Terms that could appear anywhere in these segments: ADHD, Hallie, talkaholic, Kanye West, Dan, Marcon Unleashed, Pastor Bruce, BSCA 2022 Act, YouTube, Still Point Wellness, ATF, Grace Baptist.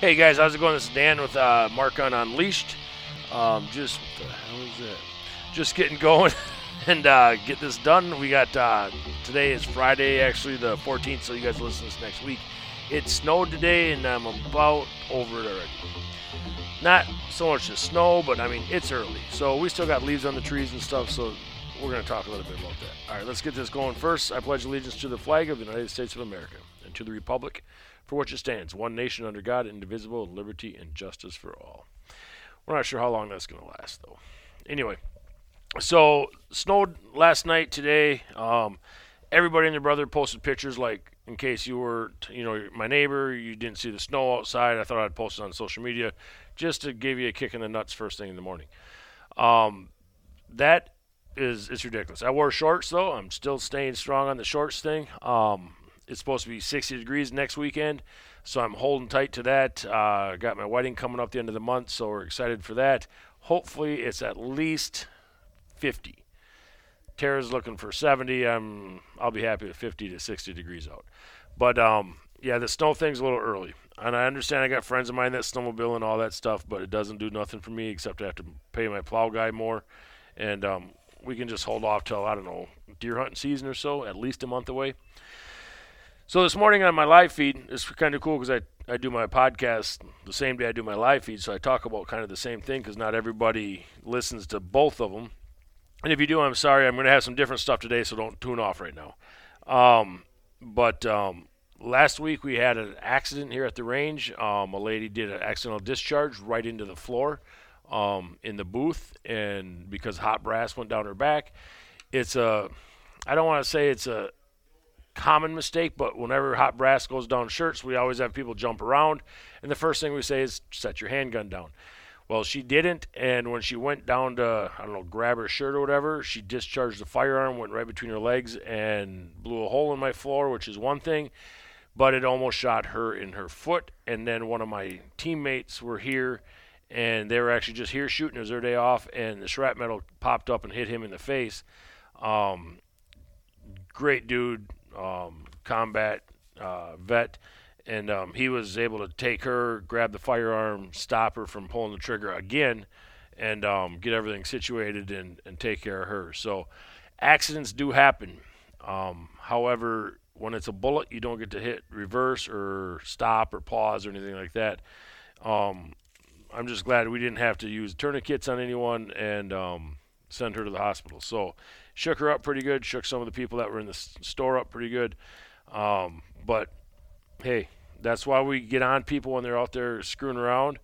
Hey guys, how's it going? This is Dan with Marcon Unleashed. What the hell is that? Just getting going and get this done. We got, today is Friday, actually the 14th, so you guys listen to this next week. It snowed today and I'm about over it already. Not so much the snow, but I mean, it's early. So we still got leaves on the trees and stuff, so we're going to talk a little bit about that. All right, let's get this going first. I pledge allegiance to the flag of the United States of America and to the republic for which it stands, one nation under God, indivisible, with liberty and justice for all. We're not sure how long that's going to last, though. Anyway, so snowed last night, today. Everybody and their brother posted pictures, like, in case you were, my neighbor, you didn't see the snow outside. I thought I'd post it on social media just to give you a kick in the nuts first thing in the morning. It's ridiculous. I wore shorts, though. I'm still staying strong on the shorts thing. It's supposed to be 60 degrees next weekend, so I'm holding tight to that. Got my wedding coming up the end of the month, so we're excited for that. Hopefully, it's at least 50. Tara's looking for 70. I'll be happy with 50 to 60 degrees out. But, the snow thing's a little early. And I understand I got friends of mine that snowmobile and all that stuff, but it doesn't do nothing for me except I have to pay my plow guy more. And we can just hold off till, deer hunting season or so, at least a month away. So this morning on my live feed, it's kind of cool because I do my podcast the same day I do my live feed, so I talk about kind of the same thing because not everybody listens to both of them. And if you do, I'm sorry. I'm going to have some different stuff today, so don't tune off right now. Last week we had an accident here at the range. A lady did an accidental discharge right into the floor in the booth, and because hot brass went down her back. I don't want to say it's a common mistake, but whenever hot brass goes down shirts, we always have people jump around, and the first thing we say is set your handgun down. Well, she didn't, and when she went down to grab her shirt or whatever, she discharged the firearm, went right between her legs, and blew a hole in my floor, which is one thing, but it almost shot her in her foot. And then one of my teammates were here, and they were actually just here shooting. It was their day off, and the shrapnel popped up and hit him in the face. Great dude. Combat vet, and he was able to take her, grab the firearm, stop her from pulling the trigger again, and get everything situated and take care of her. So accidents do happen. However, when it's a bullet, you don't get to hit reverse or stop or pause or anything like that. I'm just glad we didn't have to use tourniquets on anyone and send her to the hospital. So shook her up pretty good, shook some of the people that were in the store up pretty good. But, hey, that's why we get on people when they're out there screwing around.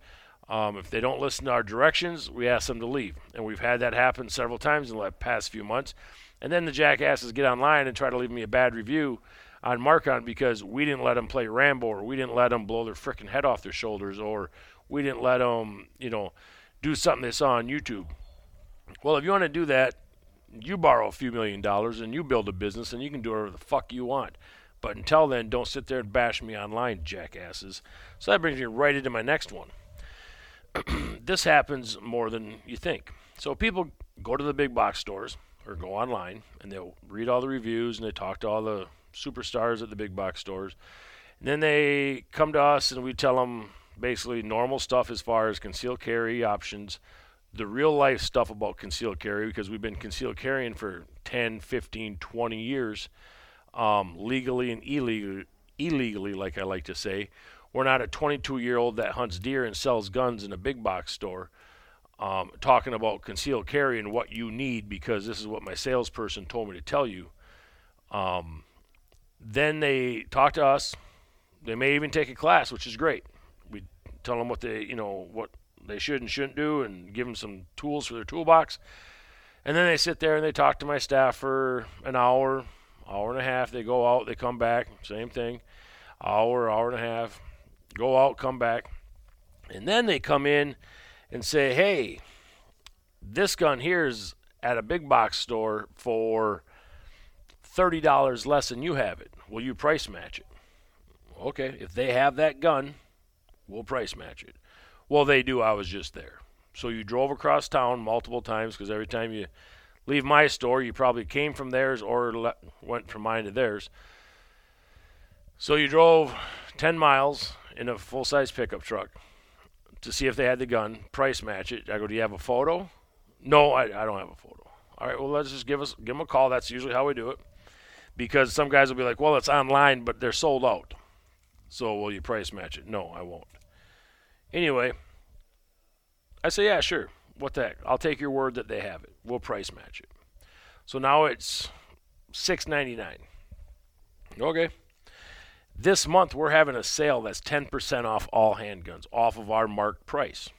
If they don't listen to our directions, we ask them to leave. And we've had that happen several times in the past few months. And then the jackasses get online and try to leave me a bad review on Marcon because we didn't let them play Rambo, or we didn't let them blow their freaking head off their shoulders, or we didn't let them, do something they saw on YouTube. Well, if you want to do that, you borrow a few $1,000,000 and you build a business and you can do whatever the fuck you want. But until then, don't sit there and bash me online, jackasses. So that brings me right into my next one. This happens more than you think. So people go to the big box stores or go online and they'll read all the reviews and they talk to all the superstars at the big box stores. And then they come to us and we tell them basically normal stuff as far as concealed carry options, the real life stuff about concealed carry, because we've been concealed carrying for 10, 15, 20 years, legally and illegally, like I like to say. We're not a 22-year-old that hunts deer and sells guns in a big box store talking about concealed carry and what you need because this is what my salesperson told me to tell you. Then they talk to us. They may even take a class, which is great. We tell them what they, what they should and shouldn't do and give them some tools for their toolbox. And then they sit there and they talk to my staff for an hour, hour and a half. They go out, they come back, same thing, hour, hour and a half, go out, come back. And then they come in and say, hey, this gun here is at a big box store for $30 less than you have it. Will you price match it? Okay, if they have that gun, we'll price match it. Well, they do. I was just there. So you drove across town multiple times because every time you leave my store, you probably came from theirs or went from mine to theirs. So you drove 10 miles in a full-size pickup truck to see if they had the gun, price match it. I go, do you have a photo? No, I don't have a photo. All right, well, let's just give them a call. That's usually how we do it, because some guys will be like, well, it's online, but they're sold out. So will you price match it? No, I won't. Anyway, I say, yeah, sure. What the heck? I'll take your word that they have it. We'll price match it. So now it's $6.99. Okay. This month we're having a sale that's 10% off all handguns, off of our marked price.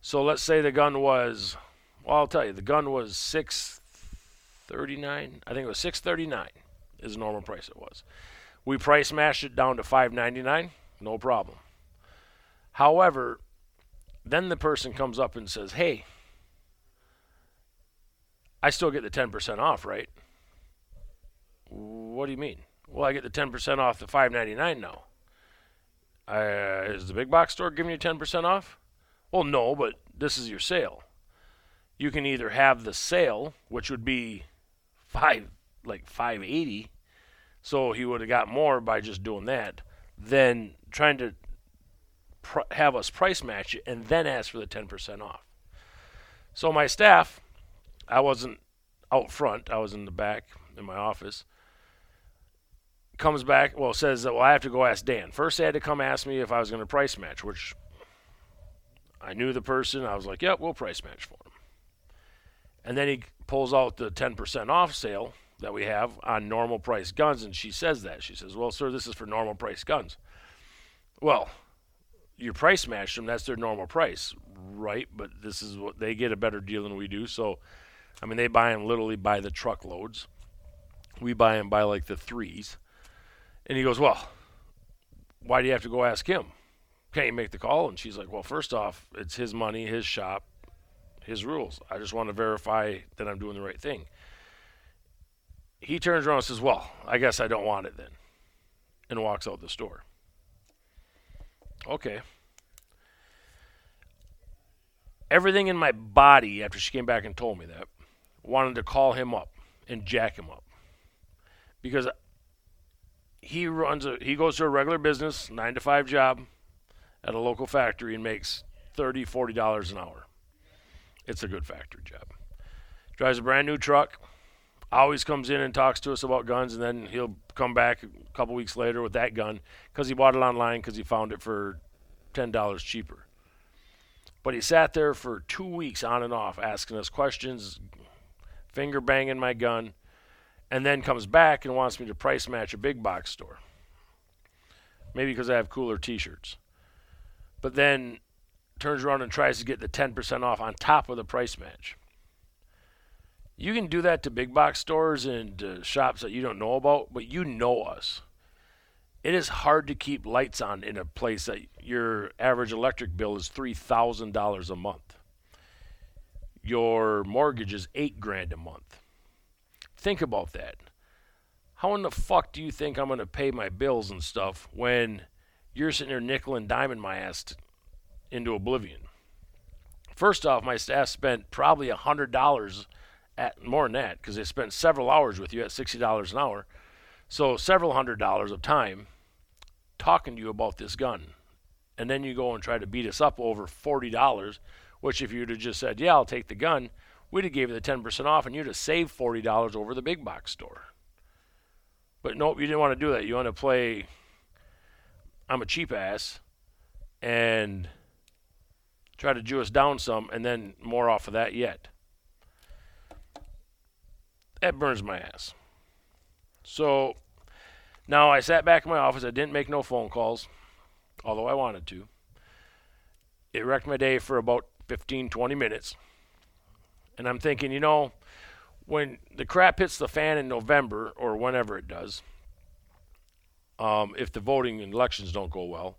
So let's say the gun was, well, I'll tell you, the gun was $6.39. I think it was $6.39 is the normal price it was. We price matched it down to $5.99. No problem. However, then the person comes up and says, hey, I still get the 10% off, right? What do you mean? Well, I get the 10% off the $5.99 now. Is the big box store giving you 10% off? Well, no, but this is your sale. You can either have the sale, which would be $5.80, so he would have got more by just doing that, than trying to have us price match it and then ask for the 10% off. So my staff, I wasn't out front, I was in the back in my office, comes back, well, says that, well, I have to go ask Dan. First they had to come ask me if I was going to price match, which I knew the person. I was like, yep, we'll price match for him. And then he pulls out the 10% off sale that we have on normal price guns, and she says that. She says, well, sir, this is for normal price guns. Well, you price matched them, that's their normal price, right? But this is what they get, a better deal than we do. So, I mean, they buy them literally by the truckloads. We buy them by like the threes. And he goes, well, why do you have to go ask him? Can't you make the call? And she's like, well, first off, it's his money, his shop, his rules. I just want to verify that I'm doing the right thing. He turns around and says, well, I guess I don't want it then, and walks out the store. Okay. Everything in my body, after she came back and told me that, wanted to call him up and jack him up, because he goes to a regular business, 9-to-5 job at a local factory, and makes $30, $40 an hour. It's a good factory job. Drives a brand new truck, always comes in and talks to us about guns, and then he'll come back a couple weeks later with that gun because he bought it online because he found it for $10 cheaper. But he sat there for 2 weeks on and off asking us questions, finger banging my gun, and then comes back and wants me to price match a big box store. Maybe because I have cooler t-shirts. But then turns around and tries to get the 10% off on top of the price match. You can do that to big box stores and shops that you don't know about, but you know us. It is hard to keep lights on in a place that your average electric bill is $3,000 a month. Your mortgage is $8,000 a month. Think about that. How in the fuck do you think I'm going to pay my bills and stuff when you're sitting there nickel and diming my ass into oblivion? First off, my staff spent probably $100 at more than that, because they spent several hours with you at $60 an hour, so several $100s of time talking to you about this gun, and then you go and try to beat us up over $40, which if you'd have just said, yeah, I'll take the gun, we'd have gave you the 10% off and you'd have saved $40 over the big box store. But nope, you didn't want to do that. You want to play I'm a cheap ass and try to Jew us down some, and then more off of that yet. That burns my ass. So now I sat back in my office. I didn't make no phone calls, although I wanted to. It wrecked my day for about 15, 20 minutes. And I'm thinking, you know, when the crap hits the fan in November, or whenever it does, if the voting and elections don't go well,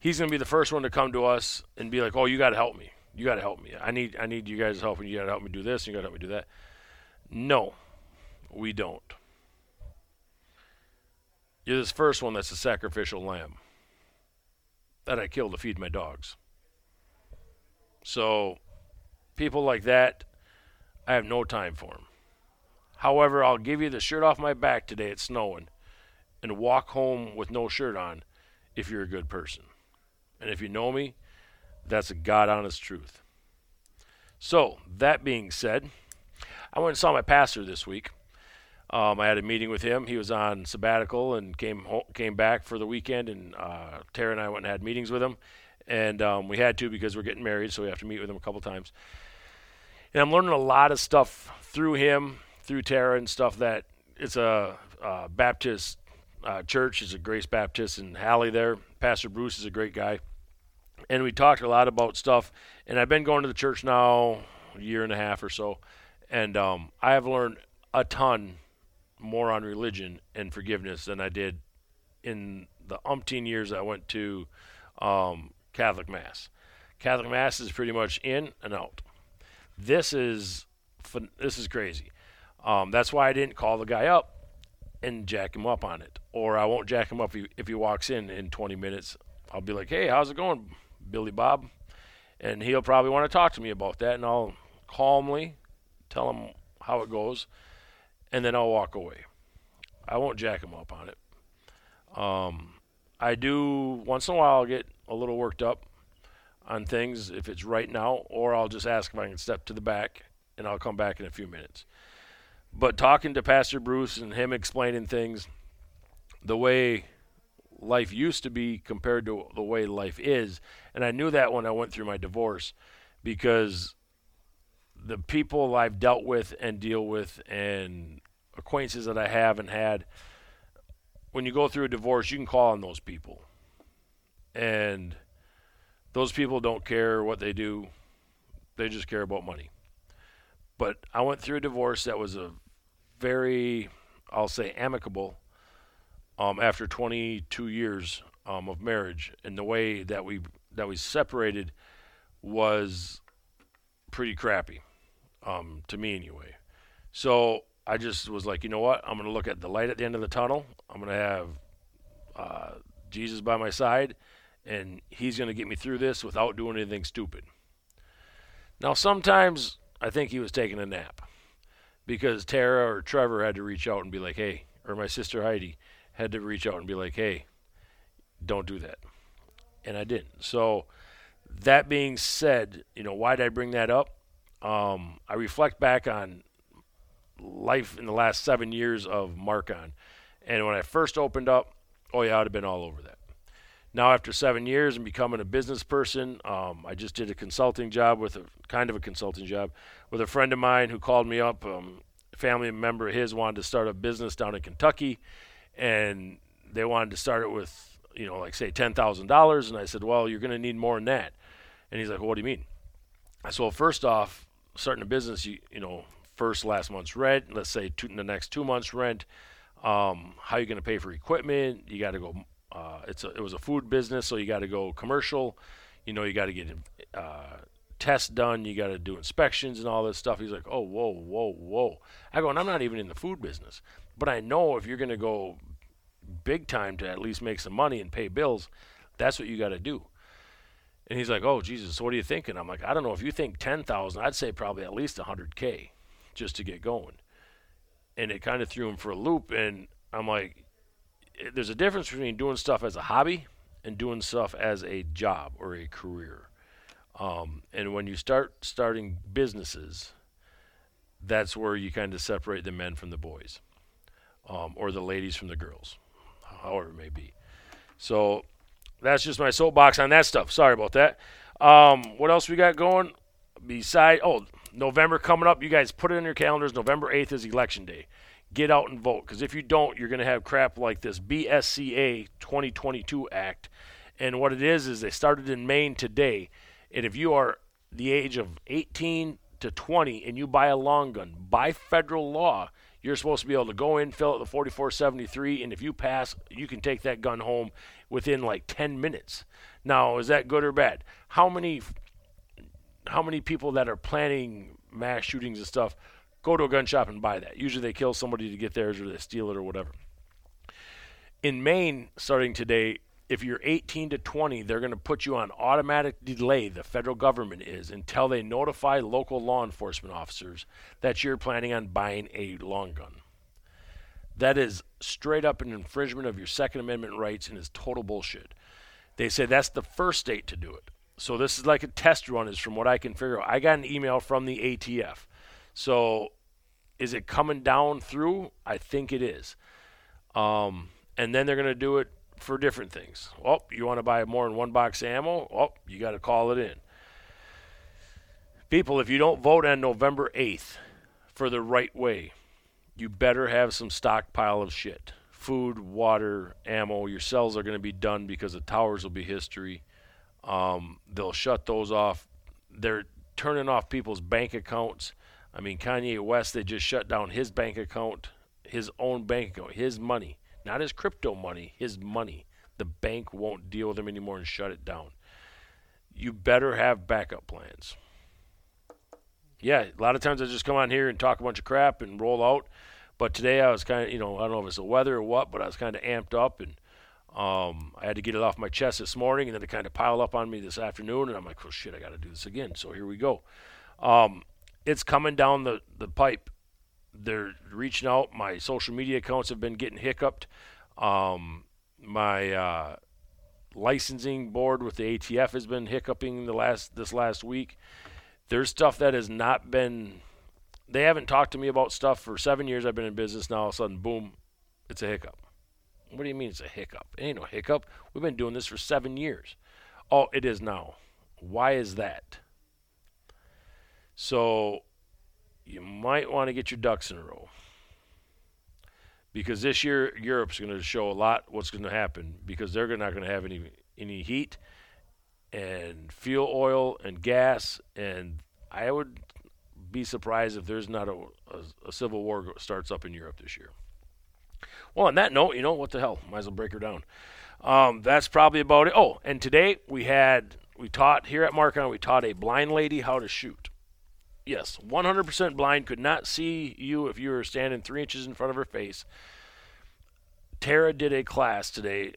he's going to be the first one to come to us and be like, oh, you got to help me. You got to help me. I need you guys' help, and you got to help me do this, and you got to help me do that. No. We don't. You're this first one that's a sacrificial lamb that I kill to feed my dogs. So people like that, I have no time for them. However, I'll give you the shirt off my back today, it's snowing, and walk home with no shirt on if you're a good person. And if you know me, that's a God-honest truth. So, that being said, I went and saw my pastor this week. I had a meeting with him. He was on sabbatical and came back for the weekend, and Tara and I went and had meetings with him. And we had to because we're getting married, so we have to meet with him a couple times. And I'm learning a lot of stuff through him, through Tara, and stuff that it's a Baptist church. It's a Grace Baptist in Hallie there. Pastor Bruce is a great guy. And we talked a lot about stuff. And I've been going to the church now a year and a half or so. And I have learned a ton more on religion and forgiveness than I did in the umpteen years I went to Catholic Mass. Catholic Mass is pretty much in and out. This is crazy. That's why I didn't call the guy up and jack him up on it. Or I won't jack him up if he walks in 20 minutes. I'll be like, hey, how's it going, Billy Bob? And he'll probably want to talk to me about that, and I'll calmly tell him how it goes, and then I'll walk away. I won't jack him up on it. I do, once in a while, I'll get a little worked up on things if it's right now, or I'll just ask if I can step to the back, and I'll come back in a few minutes. But talking to Pastor Bruce and him explaining things, the way life used to be compared to the way life is, and I knew that when I went through my divorce, because the people I've dealt with and deal with and acquaintances that I have and had, when you go through a divorce, you can call on those people. And those people don't care what they do. They just care about money. But I went through a divorce that was a very, I'll say, amicable after 22 years of marriage. And the way that we separated was pretty crappy, to me anyway. So I just was like, you know what? I'm going to look at the light at the end of the tunnel. I'm going to have Jesus by my side, and he's going to get me through this without doing anything stupid. Now, sometimes I think he was taking a nap because Tara or Trevor had to reach out and be like, hey, or my sister Heidi had to reach out and be like, hey, don't do that. And I didn't. So that being said, you know, why did I bring that up? I reflect back on life in the last 7 years of Marcon. And when I first opened up, oh yeah, I'd have been all over that. Now, after 7 years and becoming a business person, I just did a consulting job with a friend of mine who called me up. A family member of his wanted to start a business down in Kentucky, and they wanted to start it with, you know, like say $10,000. And I said, well, you're going to need more than that. And he's like, well, what do you mean? I said, well, first off, starting a business, you know, first last month's rent, let's say the next 2 months' rent. How are you going to pay for equipment? You got to go. It was a food business, so you got to go commercial. You know, you got to get tests done. You got to do inspections and all this stuff. He's like, oh, whoa. I go, and I'm not even in the food business. But I know if you're going to go big time to at least make some money and pay bills, that's what you got to do. And he's like, oh, Jesus, what are you thinking? I'm like, I don't know. If you think 10,000, I'd say probably at least 100K just to get going. And it kind of threw him for a loop, and I'm like, there's a difference between doing stuff as a hobby and doing stuff as a job or a career. And when you starting businesses, that's where you kind of separate the men from the boys, or the ladies from the girls, however it may be. So that's just my soapbox on that stuff. Sorry about that. What else we got going beside? Oh, November coming up. You guys put it in your calendars. November 8th is election day. Get out and vote, because if you don't, you're going to have crap like this BSCA 2022 Act. And what it is they started in Maine today. And if you are the age of 18 to 20 and you buy a long gun, by federal law, you're supposed to be able to go in, fill out the 4473, and if you pass, you can take that gun home within like 10 minutes. Now, is that good or bad? How many people that are planning mass shootings and stuff go to a gun shop and buy that? Usually they kill somebody to get theirs, or they steal it, or whatever. In Maine, starting today, if you're 18 to 20, they're going to put you on automatic delay, the federal government is, until they notify local law enforcement officers that you're planning on buying a long gun. That is straight up an infringement of your Second Amendment rights and is total bullshit. They say that's the first state to do it. So this is like a test run, is from what I can figure out. I got an email from the ATF. So is it coming down through? I think it is. And then they're going to do it for different things. Oh, you want to buy more than one box of ammo? Oh, you got to call it in. People, if you don't vote on November 8th for the right way, you better have some stockpile of shit. Food, water, ammo. Your cells are going to be done because the towers will be history. They'll shut those off. They're turning off people's bank accounts. I mean, Kanye West, they just shut down his bank account, his own bank account, his money. Not his crypto money, his money. The bank won't deal with him anymore and shut it down. You better have backup plans. Yeah, a lot of times I just come on here and talk a bunch of crap and roll out. But today I was kind of, I don't know if it's the weather or what, but I was kind of amped up, and I had to get it off my chest this morning, and then it kind of piled up on me this afternoon, and I'm like, oh, shit, I got to do this again. So here we go. It's coming down the pipe. They're reaching out. My social media accounts have been getting hiccuped. My licensing board with the ATF has been hiccuping this last week. There's stuff that has not been... They haven't talked to me about stuff for 7 years. I've been in business now. All of a sudden, boom, it's a hiccup. What do you mean it's a hiccup? It ain't no hiccup. We've been doing this for 7 years. Oh, it is now. Why is that? So you might want to get your ducks in a row, because this year Europe's going to show a lot what's going to happen, because they're not going to have any heat and fuel oil and gas, and I would be surprised if there's not a civil war starts up in Europe this year. Well, on that note, what the hell? Might as well break her down. That's probably about it. Oh, and today we taught here at Marcon, we taught a blind lady how to shoot. Yes, 100% blind, could not see you if you were standing 3 inches in front of her face. Tara did a class today.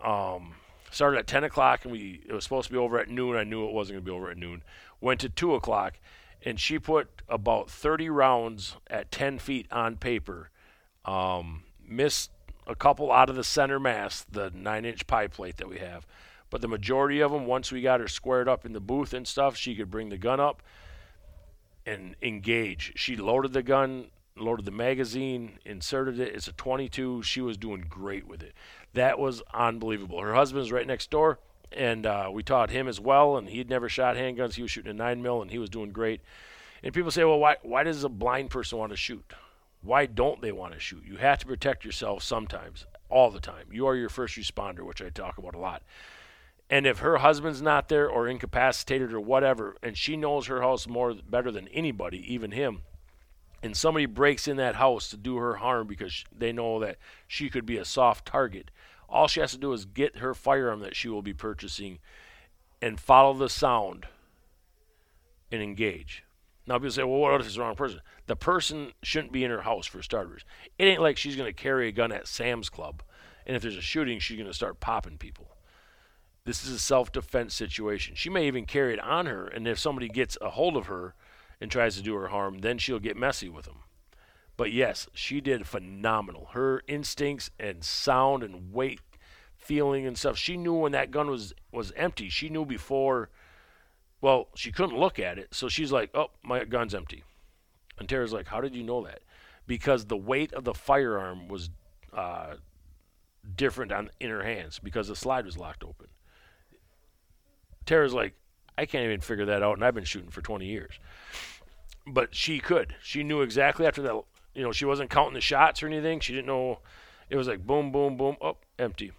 Started at 10 o'clock, and it was supposed to be over at noon. I knew it wasn't going to be over at noon. Went to 2 o'clock, and she put about 30 rounds at 10 feet on paper. Missed a couple out of the center mass, the 9-inch pie plate that we have. But the majority of them, once we got her squared up in the booth and stuff, she could bring the gun up and engage. She loaded the gun, loaded the magazine, inserted it. It's a 22. She was doing great with it. That was unbelievable. Her husband's right next door, and we taught him as well, and he'd never shot handguns. He was shooting a 9mm, and he was doing great. And people say, well, why does a blind person want to shoot? Why don't they want to shoot? You have to protect yourself sometimes, all the time. You are your first responder, which I talk about a lot. And if her husband's not there or incapacitated or whatever, and she knows her house better than anybody, even him, and somebody breaks in that house to do her harm because they know that she could be a soft target, all she has to do is get her firearm that she will be purchasing and follow the sound and engage. Now people say, well, what if it's the wrong person? The person shouldn't be in her house, for starters. It ain't like she's going to carry a gun at Sam's Club, and if there's a shooting, she's going to start popping people. This is a self-defense situation. She may even carry it on her, and if somebody gets a hold of her and tries to do her harm, then she'll get messy with them. But yes, she did phenomenal. Her instincts and sound and weight feeling and stuff, she knew when that gun was empty. She knew before... Well, she couldn't look at it, so she's like, oh, my gun's empty. And Tara's like, how did you know that? Because the weight of the firearm was different in her hands because the slide was locked open. Tara's like, I can't even figure that out, and I've been shooting for 20 years. But she could. She knew exactly after that. She wasn't counting the shots or anything. She didn't know. It was like boom, boom, boom, oh, empty.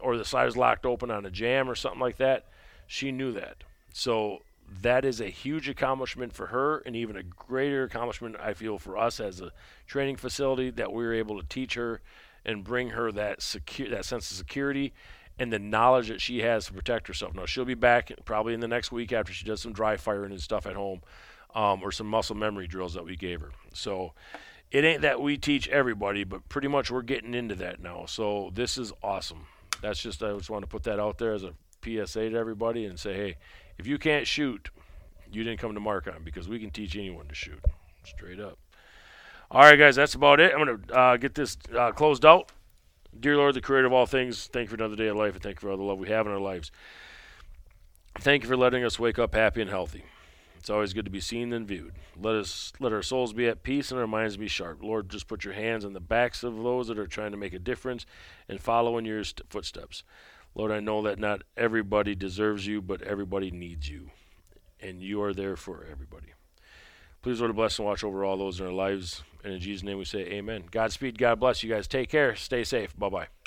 Or the slide was locked open on a jam or something like that. She knew that. So that is a huge accomplishment for her, and even a greater accomplishment, I feel, for us as a training facility, that we were able to teach her and bring her that sense of security and the knowledge that she has to protect herself. Now, she'll be back probably in the next week after she does some dry firing and stuff at home, or some muscle memory drills that we gave her. So it ain't that we teach everybody, but pretty much we're getting into that now. So this is awesome. I just want to put that out there as a PSA to everybody and say, hey, if you can't shoot, you didn't come to Marcon, because we can teach anyone to shoot, straight up. All right, guys, that's about it. I'm going to get this closed out. Dear Lord, the creator of all things, thank you for another day of life, and thank you for all the love we have in our lives. Thank you for letting us wake up happy and healthy. It's always good to be seen and viewed. Let our souls be at peace and our minds be sharp. Lord, just put your hands on the backs of those that are trying to make a difference and follow in your footsteps. Lord, I know that not everybody deserves you, but everybody needs you, and you are there for everybody. Please, Lord, bless and watch over all those in our lives. And in Jesus' name we say amen. Godspeed. God bless you guys. Take care. Stay safe. Bye-bye.